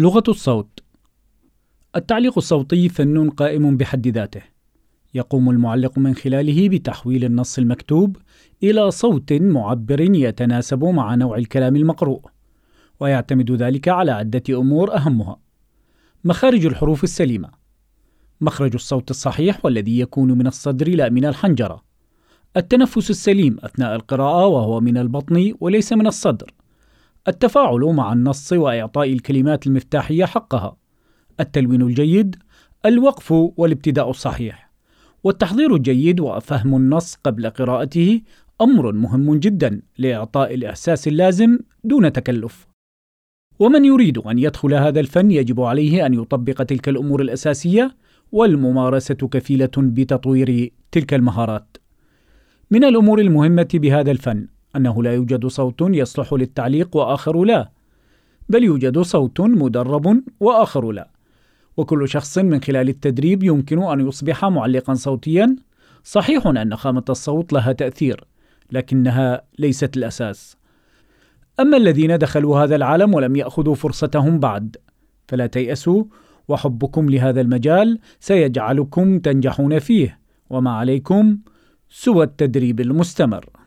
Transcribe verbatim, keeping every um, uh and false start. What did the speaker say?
لغة الصوت. التعليق الصوتي فن قائم بحد ذاته، يقوم المعلق من خلاله بتحويل النص المكتوب إلى صوت معبر يتناسب مع نوع الكلام المقروء، ويعتمد ذلك على عدة أمور أهمها: مخارج الحروف السليمة، مخرج الصوت الصحيح والذي يكون من الصدر لا من الحنجرة، التنفس السليم أثناء القراءة وهو من البطن وليس من الصدر، التفاعل مع النص وإعطاء الكلمات المفتاحية حقها، التلوين الجيد، الوقف والابتداء الصحيح. والتحضير الجيد وفهم النص قبل قراءته أمر مهم جدا لإعطاء الإحساس اللازم دون تكلف. ومن يريد أن يدخل هذا الفن يجب عليه أن يطبق تلك الأمور الأساسية، والممارسة كفيلة بتطوير تلك المهارات. من الأمور المهمة بهذا الفن أنه لا يوجد صوت يصلح للتعليق وآخر لا، بل يوجد صوت مدرب وآخر لا، وكل شخص من خلال التدريب يمكن أن يصبح معلقا صوتيا. صحيح أن خامة الصوت لها تأثير، لكنها ليست الأساس. أما الذين دخلوا هذا العالم ولم يأخذوا فرصتهم بعد فلا تيأسوا، وحبكم لهذا المجال سيجعلكم تنجحون فيه، وما عليكم سوى التدريب المستمر.